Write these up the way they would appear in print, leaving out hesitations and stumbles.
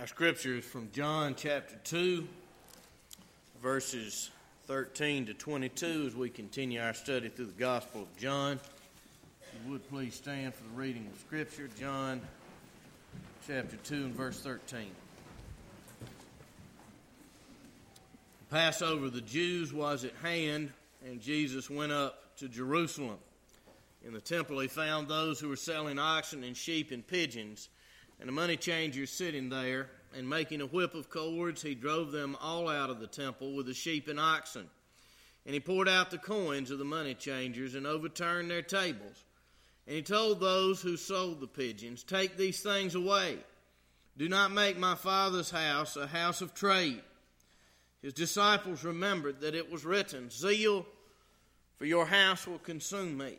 Our scripture is from John chapter 2, verses 13 to 22, as we continue our study through the Gospel of John. If you would please stand for the reading of scripture, John chapter 2 and verse 13. The Passover of the Jews was at hand, and Jesus went up to Jerusalem. In the temple he found those who were selling oxen and sheep and pigeons, and the money changers sitting there, and making a whip of cords, he drove them all out of the temple with the sheep and oxen. And he poured out the coins of the money changers and overturned their tables. And he told those who sold the pigeons, "Take these things away. Do not make my Father's house a house of trade." His disciples remembered that it was written, "Zeal for your house will consume me."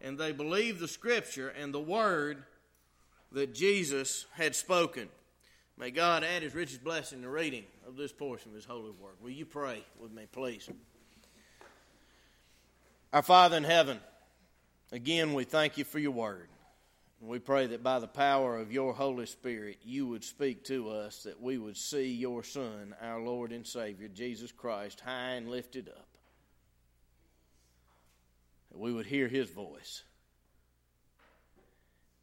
and they believed the Scripture and the Word that Jesus had spoken. May God add His richest blessing to the reading of this portion of His holy Word. Will you pray with me, please? Our Father in heaven, again we thank You for Your Word. And we pray that by the power of Your Holy Spirit, You would speak to us, that we would see Your Son, our Lord and Savior, Jesus Christ, high and lifted up. We would hear His voice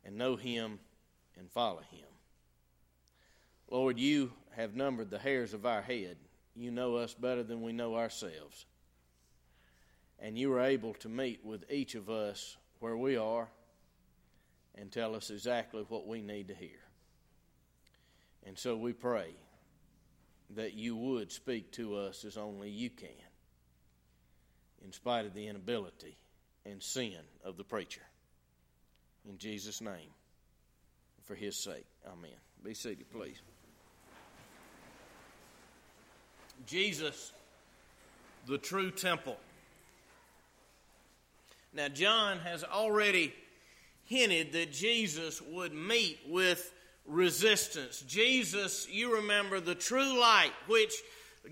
and know Him and follow Him. Lord, You have numbered the hairs of our head. You know us better than we know ourselves. And You are able to meet with each of us where we are and tell us exactly what we need to hear. And so we pray that You would speak to us as only You can, in spite of the inability and sin of the preacher. In Jesus' name, for His sake, amen. Be seated, please. Jesus, the true temple. Now, John has already hinted that Jesus would meet with resistance. Jesus, you remember, the true light, which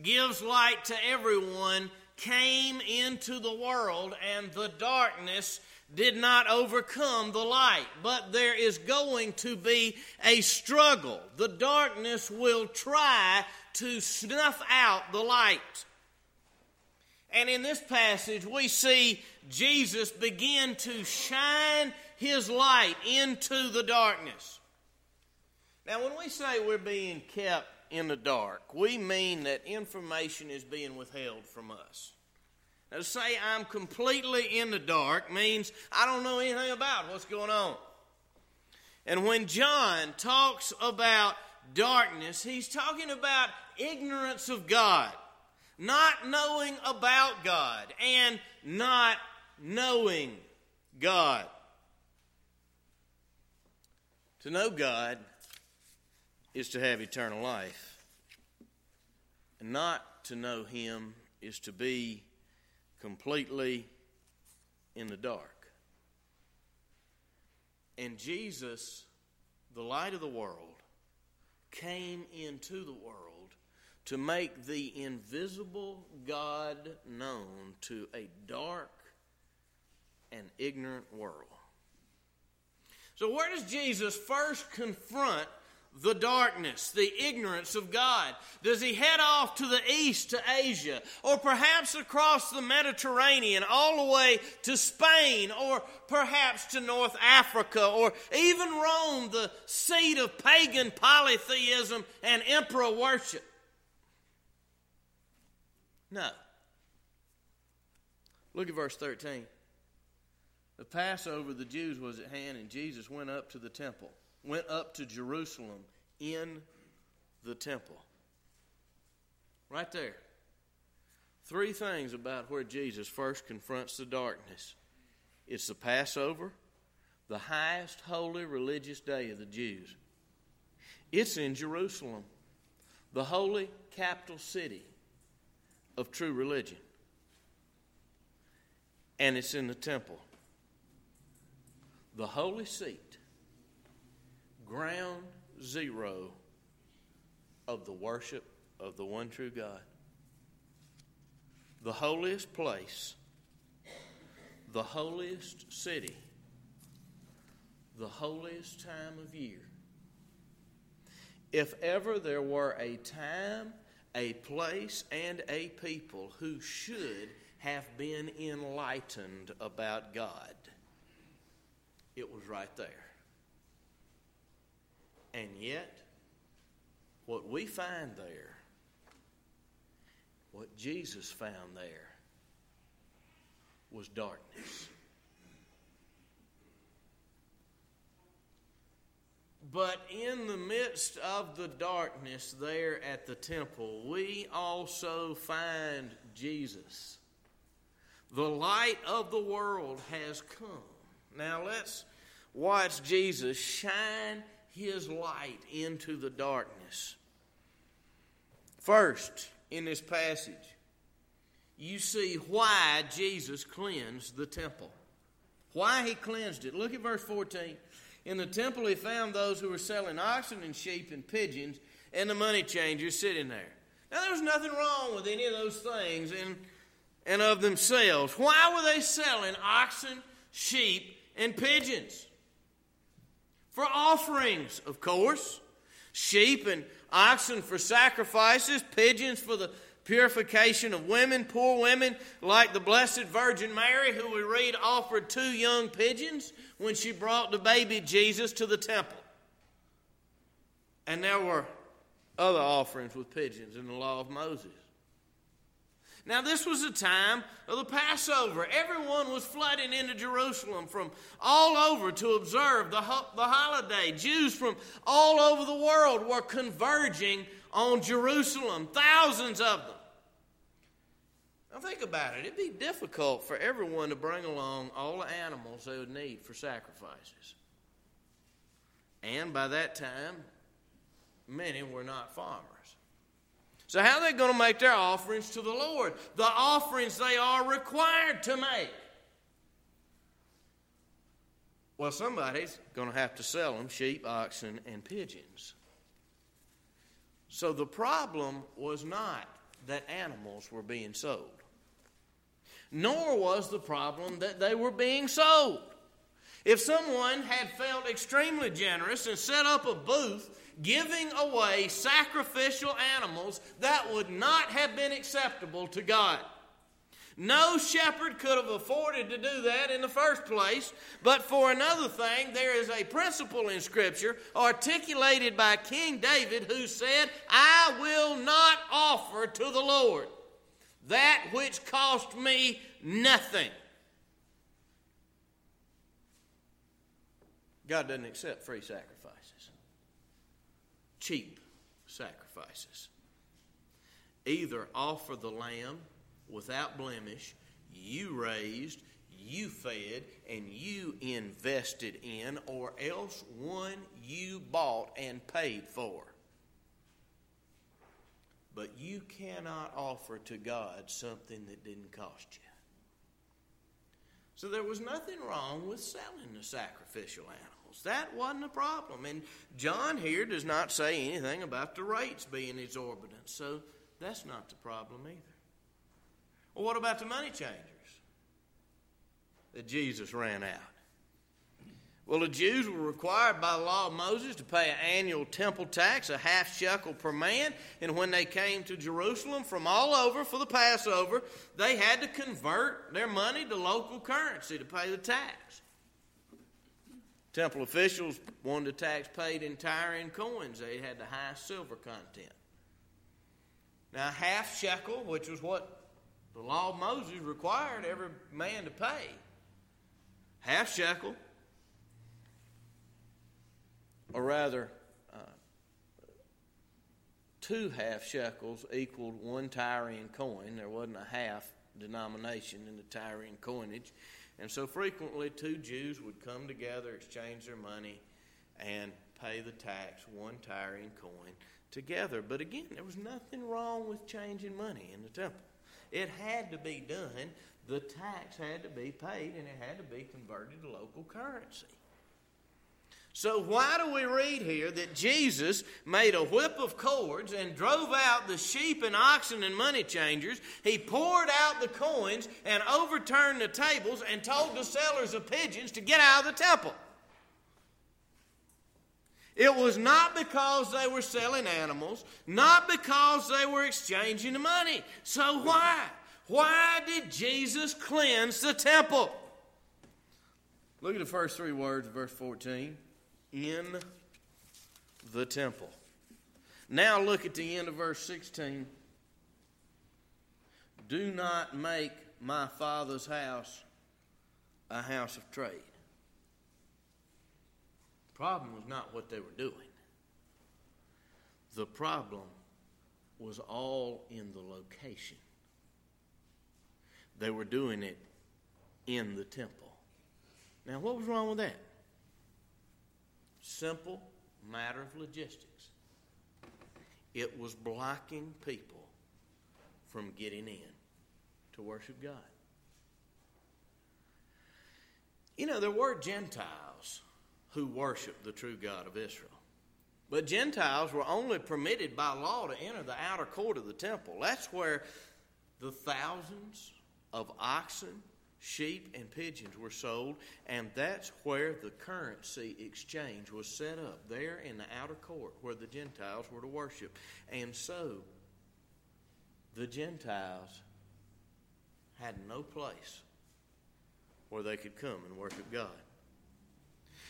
gives light to everyone, came into the world, and the darkness did not overcome the light. But there is going to be a struggle. The darkness will try to snuff out the light. And in this passage, we see Jesus begin to shine His light into the darkness. Now, when we say we're being kept in the dark, we mean that information is being withheld from us. Now, to say I'm completely in the dark means I don't know anything about what's going on. And when John talks about darkness, he's talking about ignorance of God, not knowing about God, and not knowing God. To know God is to have eternal life. And not to know Him is to be completely in the dark. And Jesus, the light of the world, came into the world to make the invisible God known to a dark and ignorant world. So where does Jesus first confront the darkness, the ignorance of God? Does He head off to the east, to Asia, or perhaps across the Mediterranean, all the way to Spain, or perhaps to North Africa, or even Rome, the seat of pagan polytheism and emperor worship? No. Look at verse 13. The Passover of the Jews was at hand, and Jesus went up to the temple. Went up to Jerusalem in the temple. Right there. Three things about where Jesus first confronts the darkness. It's the Passover, the highest holy religious day of the Jews. It's in Jerusalem, the holy capital city of true religion. And it's in the temple. The holy seat, ground zero of the worship of the one true God. The holiest place, the holiest city, the holiest time of year. If ever there were a time, a place, and a people who should have been enlightened about God, it was right there. And yet, what we find there, what Jesus found there, was darkness. But in the midst of the darkness there at the temple, we also find Jesus. The light of the world has come. Now let's watch Jesus shine his light into the darkness. First, in this passage, you see why Jesus cleansed the temple. Why he cleansed it. Look at verse 14. In the temple he found those who were selling oxen and sheep and pigeons, and the money changers sitting there. Now there was nothing wrong with any of those things and of themselves. Why were they selling oxen, sheep, and pigeons? For offerings, of course. Sheep and oxen for sacrifices, pigeons for the purification of women, poor women like the Blessed Virgin Mary, who we read offered 2 young pigeons when she brought the baby Jesus to the temple. And there were other offerings with pigeons in the law of Moses. Now this was the time of the Passover. Everyone was flooding into Jerusalem from all over to observe the holiday. Jews from all over the world were converging on Jerusalem, thousands of them. Now think about it. It'd be difficult for everyone to bring along all the animals they would need for sacrifices. And by that time, many were not farmers. So how are they going to make their offerings to the Lord? The offerings they are required to make. Well, somebody's going to have to sell them sheep, oxen, and pigeons. So the problem was not that animals were being sold. Nor was the problem that they were being sold. If someone had felt extremely generous and set up a booth giving away sacrificial animals, that would not have been acceptable to God. No shepherd could have afforded to do that in the first place. But for another thing, there is a principle in Scripture articulated by King David, who said, "I will not offer to the Lord that which cost me nothing." God doesn't accept free sacrifices, cheap sacrifices. Either offer the lamb without blemish, you raised, you fed, and you invested in, or else one you bought and paid for. But you cannot offer to God something that didn't cost you. So there was nothing wrong with selling the sacrificial animals. That wasn't a problem. And John here does not say anything about the rates being exorbitant, so that's not the problem either. Well, what about the money changers that Jesus ran out? Well, the Jews were required by the law of Moses to pay an annual temple tax, a 1/2 shekel per man. And when they came to Jerusalem from all over for the Passover, they had to convert their money to local currency to pay the tax. Temple officials wanted the tax paid in Tyrian coins. They had the highest silver content. Now, 1/2 shekel, which was what the law of Moses required every man to pay. 1/2 shekel, or rather 2 1/2 shekels equaled 1 Tyrian coin. There wasn't a half denomination in the Tyrian coinage. And so frequently 2 Jews would come together, exchange their money, and pay the tax, 1 Tyrian coin. together. But again, there was nothing wrong with changing money in the temple. It had to be done. The tax had to be paid, and it had to be converted to local currency. So why do we read here that Jesus made a whip of cords and drove out the sheep and oxen and money changers? He poured out the coins and overturned the tables and told the sellers of pigeons to get out of the temple. It was not because they were selling animals, not because they were exchanging the money. So why? Why did Jesus cleanse the temple? Look at the first three words of verse 14. In the temple. Now look at the end of verse 16. Do not make my Father's house a house of trade. The problem was not what they were doing. The problem was all in the location. They were doing it in the temple. Now what was wrong with that? Simple matter of logistics. It was blocking people from getting in to worship God. You know, there were Gentiles who worshiped the true God of Israel. But Gentiles were only permitted by law to enter the outer court of the temple. That's where the thousands of oxen, sheep and pigeons were sold, and that's where the currency exchange was set up, there in the outer court where the Gentiles were to worship. And so the Gentiles had no place where they could come and worship God.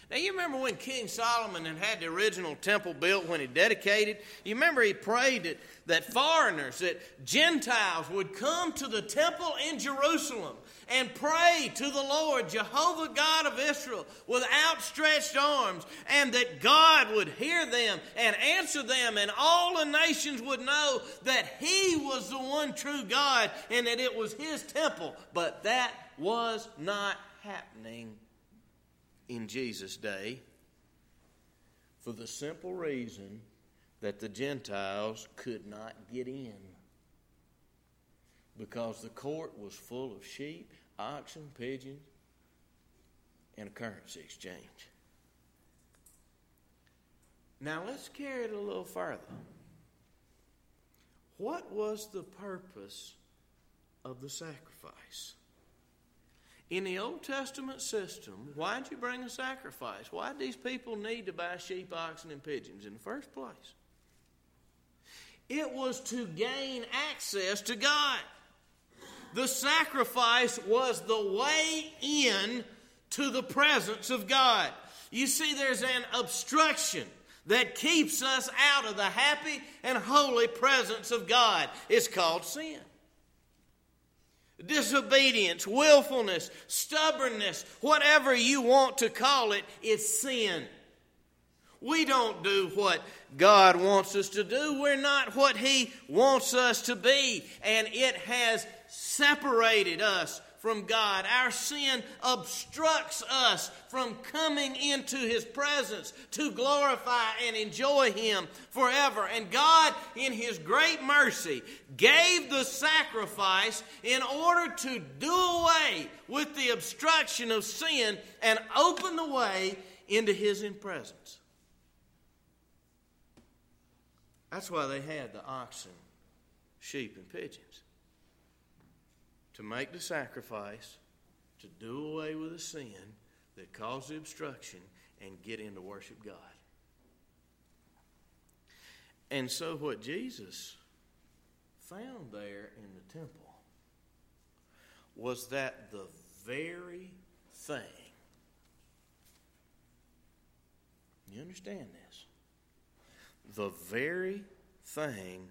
Now, you remember when King Solomon had the original temple built when he dedicated? You remember he prayed that foreigners, that Gentiles would come to the temple in Jerusalem and pray to the Lord, Jehovah God of Israel, with outstretched arms, and that God would hear them and answer them, and all the nations would know that he was the one true God and that it was his temple. But that was not happening in Jesus' day, for the simple reason that the Gentiles could not get in, because the court was full of sheep, oxen, pigeons, and a currency exchange. Now let's carry it a little further. What was the purpose of the sacrifice? In the Old Testament system, why'd you bring a sacrifice? Why'd these people need to buy sheep, oxen, and pigeons in the first place? It was to gain access to God. The sacrifice was the way in to the presence of God. You see, there's an obstruction that keeps us out of the happy and holy presence of God. It's called sin. Disobedience, willfulness, stubbornness, whatever you want to call it, it's sin. We don't do what God wants us to do. We're not what he wants us to be. And it has separated us from God. Our sin obstructs us from coming into his presence to glorify and enjoy him forever. And God, in his great mercy, gave the sacrifice in order to do away with the obstruction of sin and open the way into his presence. That's why they had the oxen, sheep, and pigeons. To make the sacrifice, to do away with the sin that caused the obstruction, and get in to worship God. And so what Jesus found there in the temple was that the very thing, you understand this, the very thing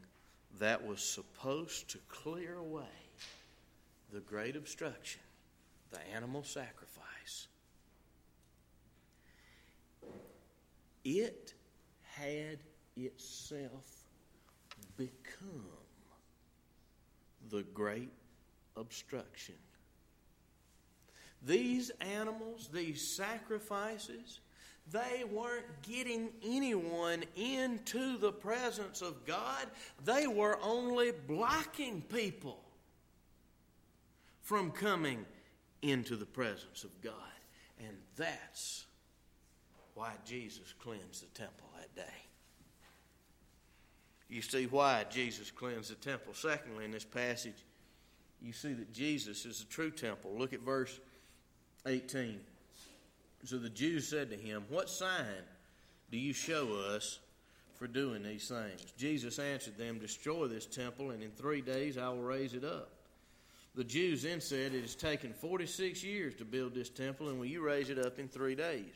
that was supposed to clear away the great obstruction, the animal sacrifice, it had itself become the great obstruction. These animals, these sacrifices, They weren't getting anyone into the presence of God. They were only blocking people from coming into the presence of God. And that's why Jesus cleansed the temple that day. You see why Jesus cleansed the temple. Secondly, in this passage, you see that Jesus is the true temple. Look at verse 18. So the Jews said to him, "What sign do you show us for doing these things?" Jesus answered them, "Destroy this temple, and in 3 days I will raise it up." The Jews then said, "It has taken 46 years to build this temple, and will you raise it up in 3 days?"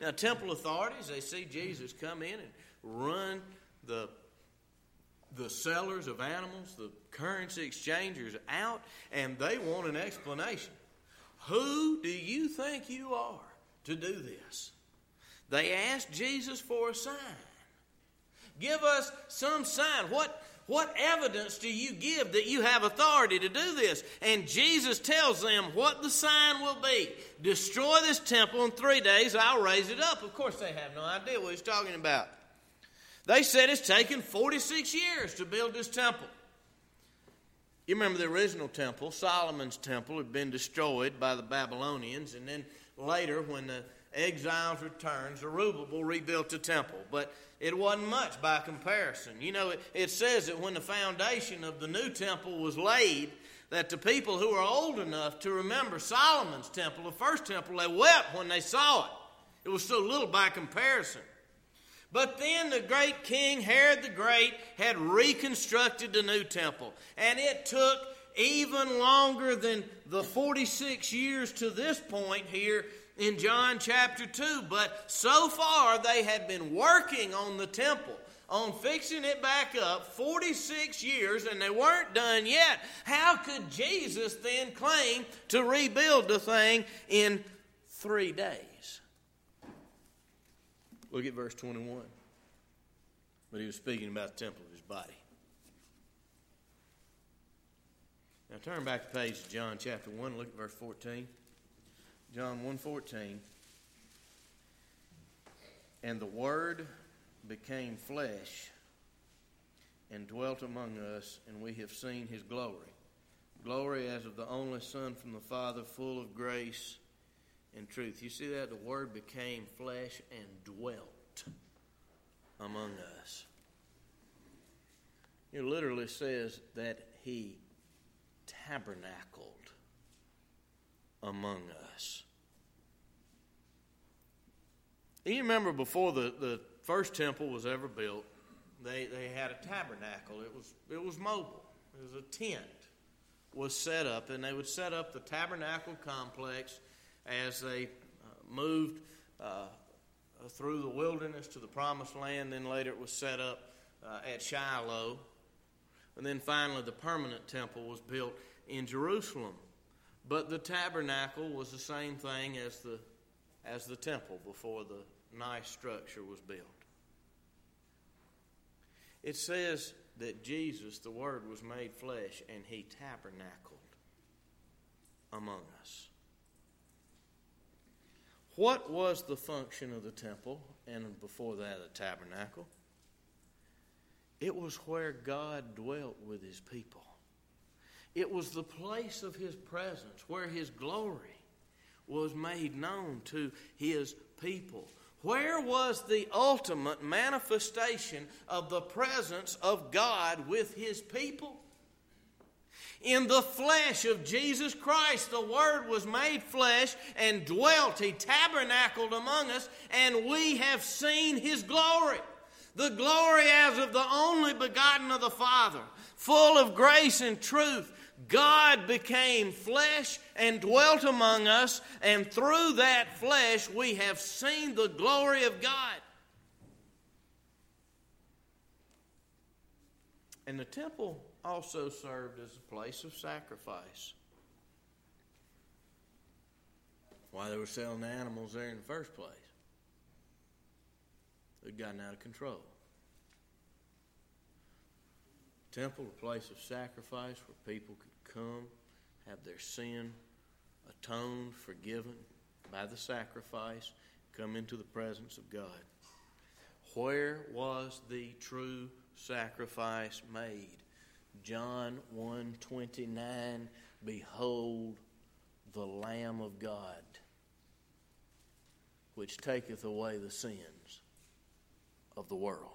Now, temple authorities, they see Jesus come in and run the sellers of animals, the currency exchangers out, and they want an explanation. Who do you think you are to do this? They asked Jesus for a sign. Give us some sign. What evidence do you give that you have authority to do this? And Jesus tells them what the sign will be. Destroy this temple, in 3 days I'll raise it up. Of course, they have no idea what he's talking about. They said it's taken 46 years to build this temple. You remember the original temple, Solomon's temple, had been destroyed by the Babylonians. And then later, when the exiles returned, Zerubbabel rebuilt the temple. But it wasn't much by comparison. You know, it says that when the foundation of the new temple was laid, that the people who were old enough to remember Solomon's temple, the first temple, they wept when they saw it. It was so little by comparison. But then the great king, Herod the Great, had reconstructed the new temple. And it took even longer than the 46 years to this point here in John chapter 2. But so far they had been working on the temple, on fixing it back up, 46 years, and they weren't done yet. How could Jesus then claim to rebuild the thing in 3 days? Look at verse 21. But he was speaking about the temple of his body. Now turn back the page to John chapter 1. Look at verse 14. John 1:14. And the Word became flesh and dwelt among us, and we have seen his glory. Glory as of the only Son from the Father, full of grace and truth. You see that? The Word became flesh and dwelt among us. It literally says that he tabernacled among us. You remember before the first temple was ever built, they had a tabernacle. It was mobile. It was a tent was set up, and they would set up the tabernacle complex as they moved through the wilderness to the promised land. Then later it was set up at Shiloh. And then finally the permanent temple was built in Jerusalem. But the tabernacle was the same thing as the temple before the nice structure was built. It says that Jesus, the Word, was made flesh and he tabernacled among us. What was the function of the temple and before that the tabernacle? It was where God dwelt with his people. It was the place of his presence where his glory was made known to his people. Where was the ultimate manifestation of the presence of God with his people? In the flesh of Jesus Christ, the Word was made flesh and dwelt. He tabernacled among us, and we have seen his glory. The glory as of the only begotten of the Father, full of grace and truth. God became flesh and dwelt among us, and through that flesh we have seen the glory of God. And the temple also served as a place of sacrifice. Why they were selling the animals there in the first place. They'd gotten out of control. Temple, a place of sacrifice where people could come, have their sin atoned, forgiven by the sacrifice, come into the presence of God. Where was the true sacrifice made? John 1:29, behold the Lamb of God, which taketh away the sins of the world.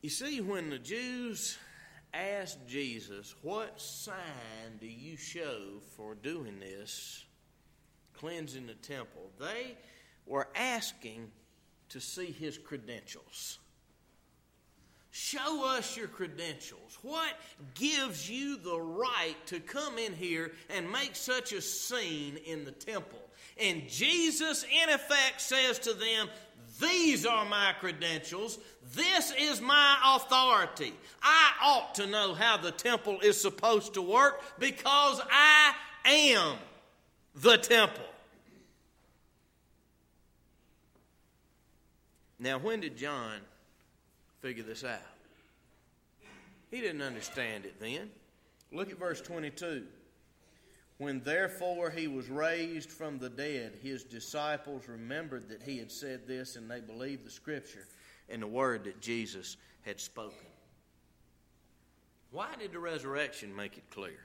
You see, when the Jews asked Jesus, what sign do you show for doing this, cleansing the temple? They were asking to see his credentials. Show us your credentials. What gives you the right to come in here and make such a scene in the temple? And Jesus, in effect, says to them, these are my credentials. This is my authority. I ought to know how the temple is supposed to work because I am the temple. Now, when did John figure this out? He didn't understand it then. Look at verse 22. When therefore he was raised from the dead, his disciples remembered that he had said this, and they believed the scripture and the word that Jesus had spoken. Why did the resurrection make it clear?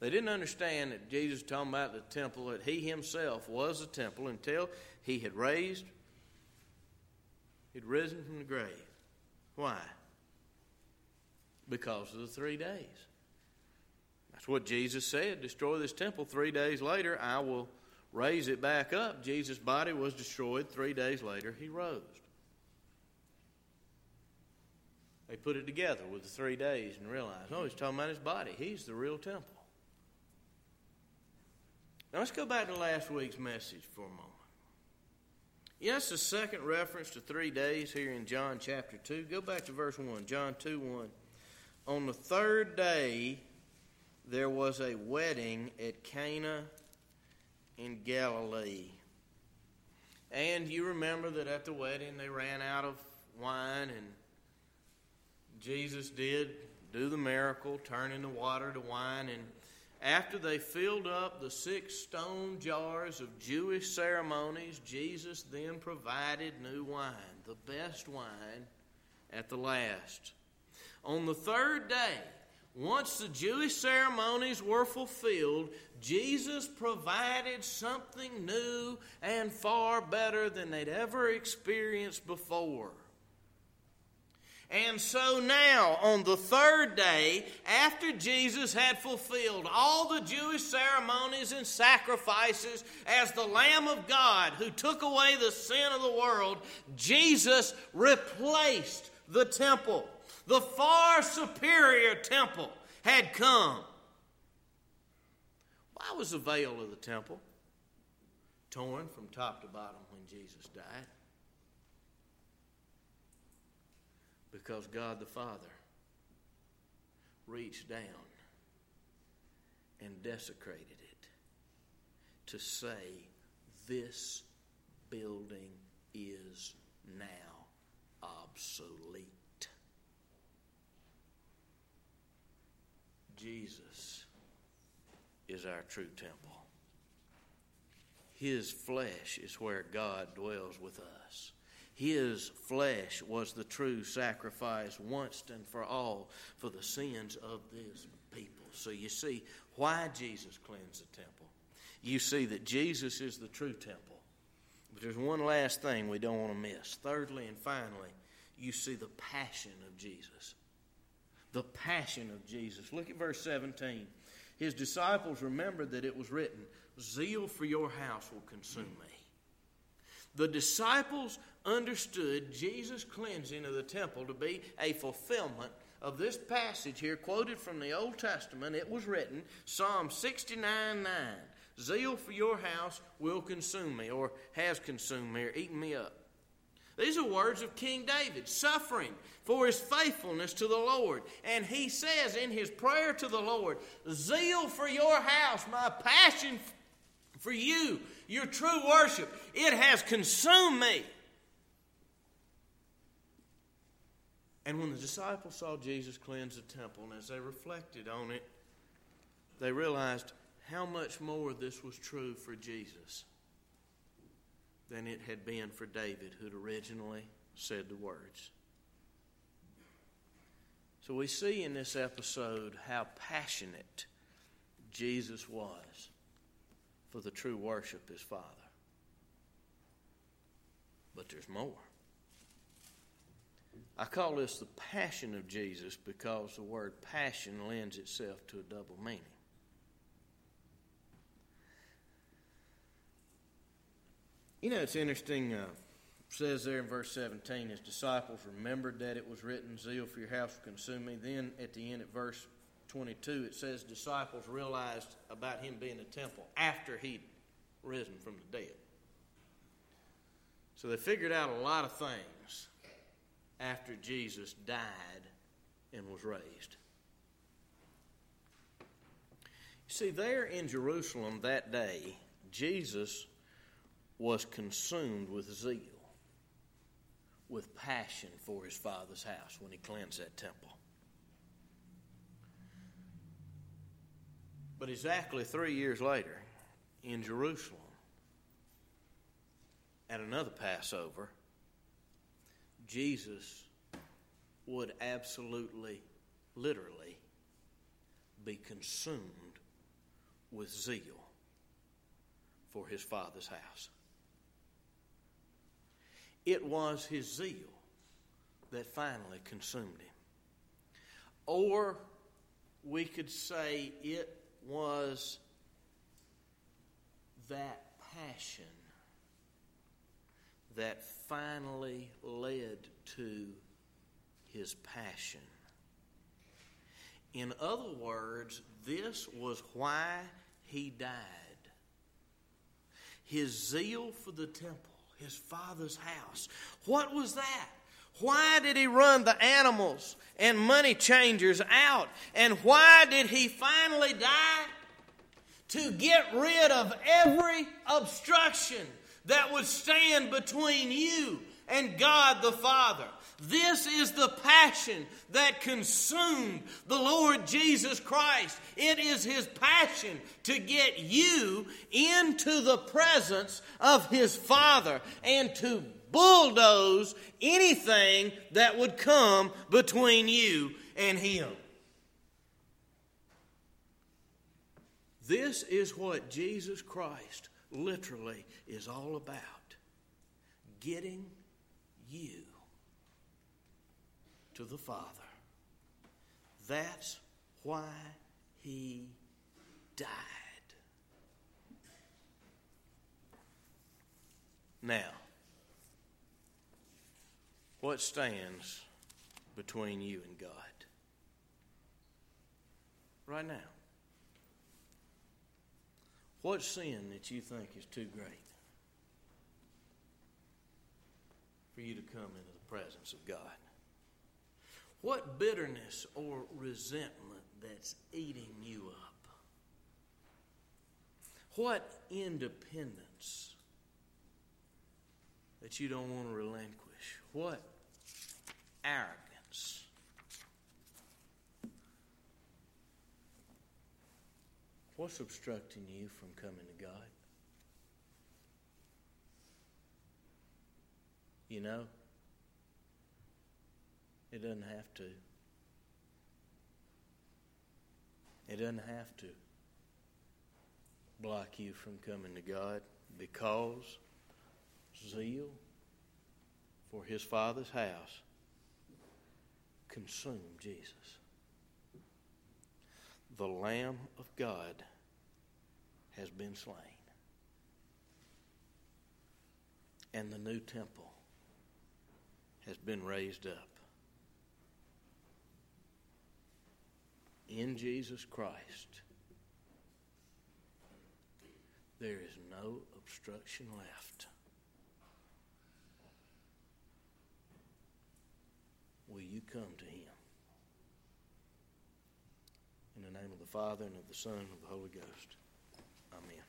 They didn't understand that Jesus was talking about the temple, that he himself was the temple until he had risen from the grave. Why? Because of the 3 days. That's what Jesus said, destroy this temple. 3 days later, I will raise it back up. Jesus' body was destroyed. 3 days later, he rose. They put it together with the 3 days and realized, oh, he's talking about his body. He's the real temple. Now, let's go back to last week's message for a moment. Yes, the second reference to 3 days here in John chapter 2. Go back to verse 1, John 2, 1. On the third day, there was a wedding at Cana in Galilee. And you remember that at the wedding they ran out of wine, and Jesus did do the miracle, turning the water to wine. And after they filled up the 6 stone jars of Jewish ceremonies, Jesus then provided new wine, the best wine, at the last. On the third day, once the Jewish ceremonies were fulfilled, Jesus provided something new and far better than they'd ever experienced before. And so now, on the third day, after Jesus had fulfilled all the Jewish ceremonies and sacrifices as the Lamb of God who took away the sin of the world, Jesus replaced the temple. The far superior temple had come. Why was the veil of the temple torn from top to bottom when Jesus died? Because God the Father reached down and desecrated it to say, this building is now obsolete. Jesus is our true temple. His flesh is where God dwells with us. His flesh was the true sacrifice once and for all for the sins of this people. So you see why Jesus cleansed the temple. You see that Jesus is the true temple. But there's one last thing we don't want to miss. Thirdly and finally, you see the passion of Jesus. The passion of Jesus. Look at verse 17. His disciples remembered that it was written, zeal for your house will consume me. The disciples understood Jesus' cleansing of the temple to be a fulfillment of this passage here quoted from the Old Testament. It was written, Psalm 69:9, zeal for your house will consume me, or has consumed me, or eaten me up. These are words of King David, suffering for his faithfulness to the Lord. And he says in his prayer to the Lord, zeal for your house, my passion for you, your true worship, it has consumed me. And when the disciples saw Jesus cleanse the temple, and as they reflected on it, they realized how much more this was true for Jesus than it had been for David, who'd originally said the words. So we see in this episode how passionate Jesus was for the true worship of his Father. But there's more. I call this the passion of Jesus because the word passion lends itself to a double meaning. You know, it's interesting, it says there in verse 17, his disciples remembered that it was written, zeal for your house will consume me. Then at the end at verse 22, it says disciples realized about him being in the temple after he'd risen from the dead. So they figured out a lot of things after Jesus died and was raised. You see, there in Jerusalem that day, Jesus was consumed with zeal, with passion for his Father's house when he cleansed that temple. But exactly 3 years later, in Jerusalem, at another Passover, Jesus would absolutely, literally, be consumed with zeal for his Father's house. It was his zeal that finally consumed him. Or we could say it was that passion that finally led to his passion. In other words, this was why he died. His zeal for the temple, his Father's house. What was that? Why did he run the animals and money changers out? And why did he finally die? To get rid of every obstruction that would stand between you and God the Father. This is the passion that consumed the Lord Jesus Christ. It is his passion to get you into the presence of his Father and to bulldoze anything that would come between you and him. This is what Jesus Christ literally is all about. Getting you to the Father. That's why he died. Now, what stands between you and God? Right now. What sin that you think is too great for you to come into the presence of God? What bitterness or resentment that's eating you up? What independence that you don't want to relinquish? What arrogance? What's obstructing you from coming to God? You know, it doesn't have to. It doesn't have to block you from coming to God, because zeal for his Father's house consumed Jesus. The Lamb of God has been slain. And the new temple has been raised up. In Jesus Christ, there is no obstruction left. Will you come to him? In the name of the Father, and of the Son, and of the Holy Ghost. Amen.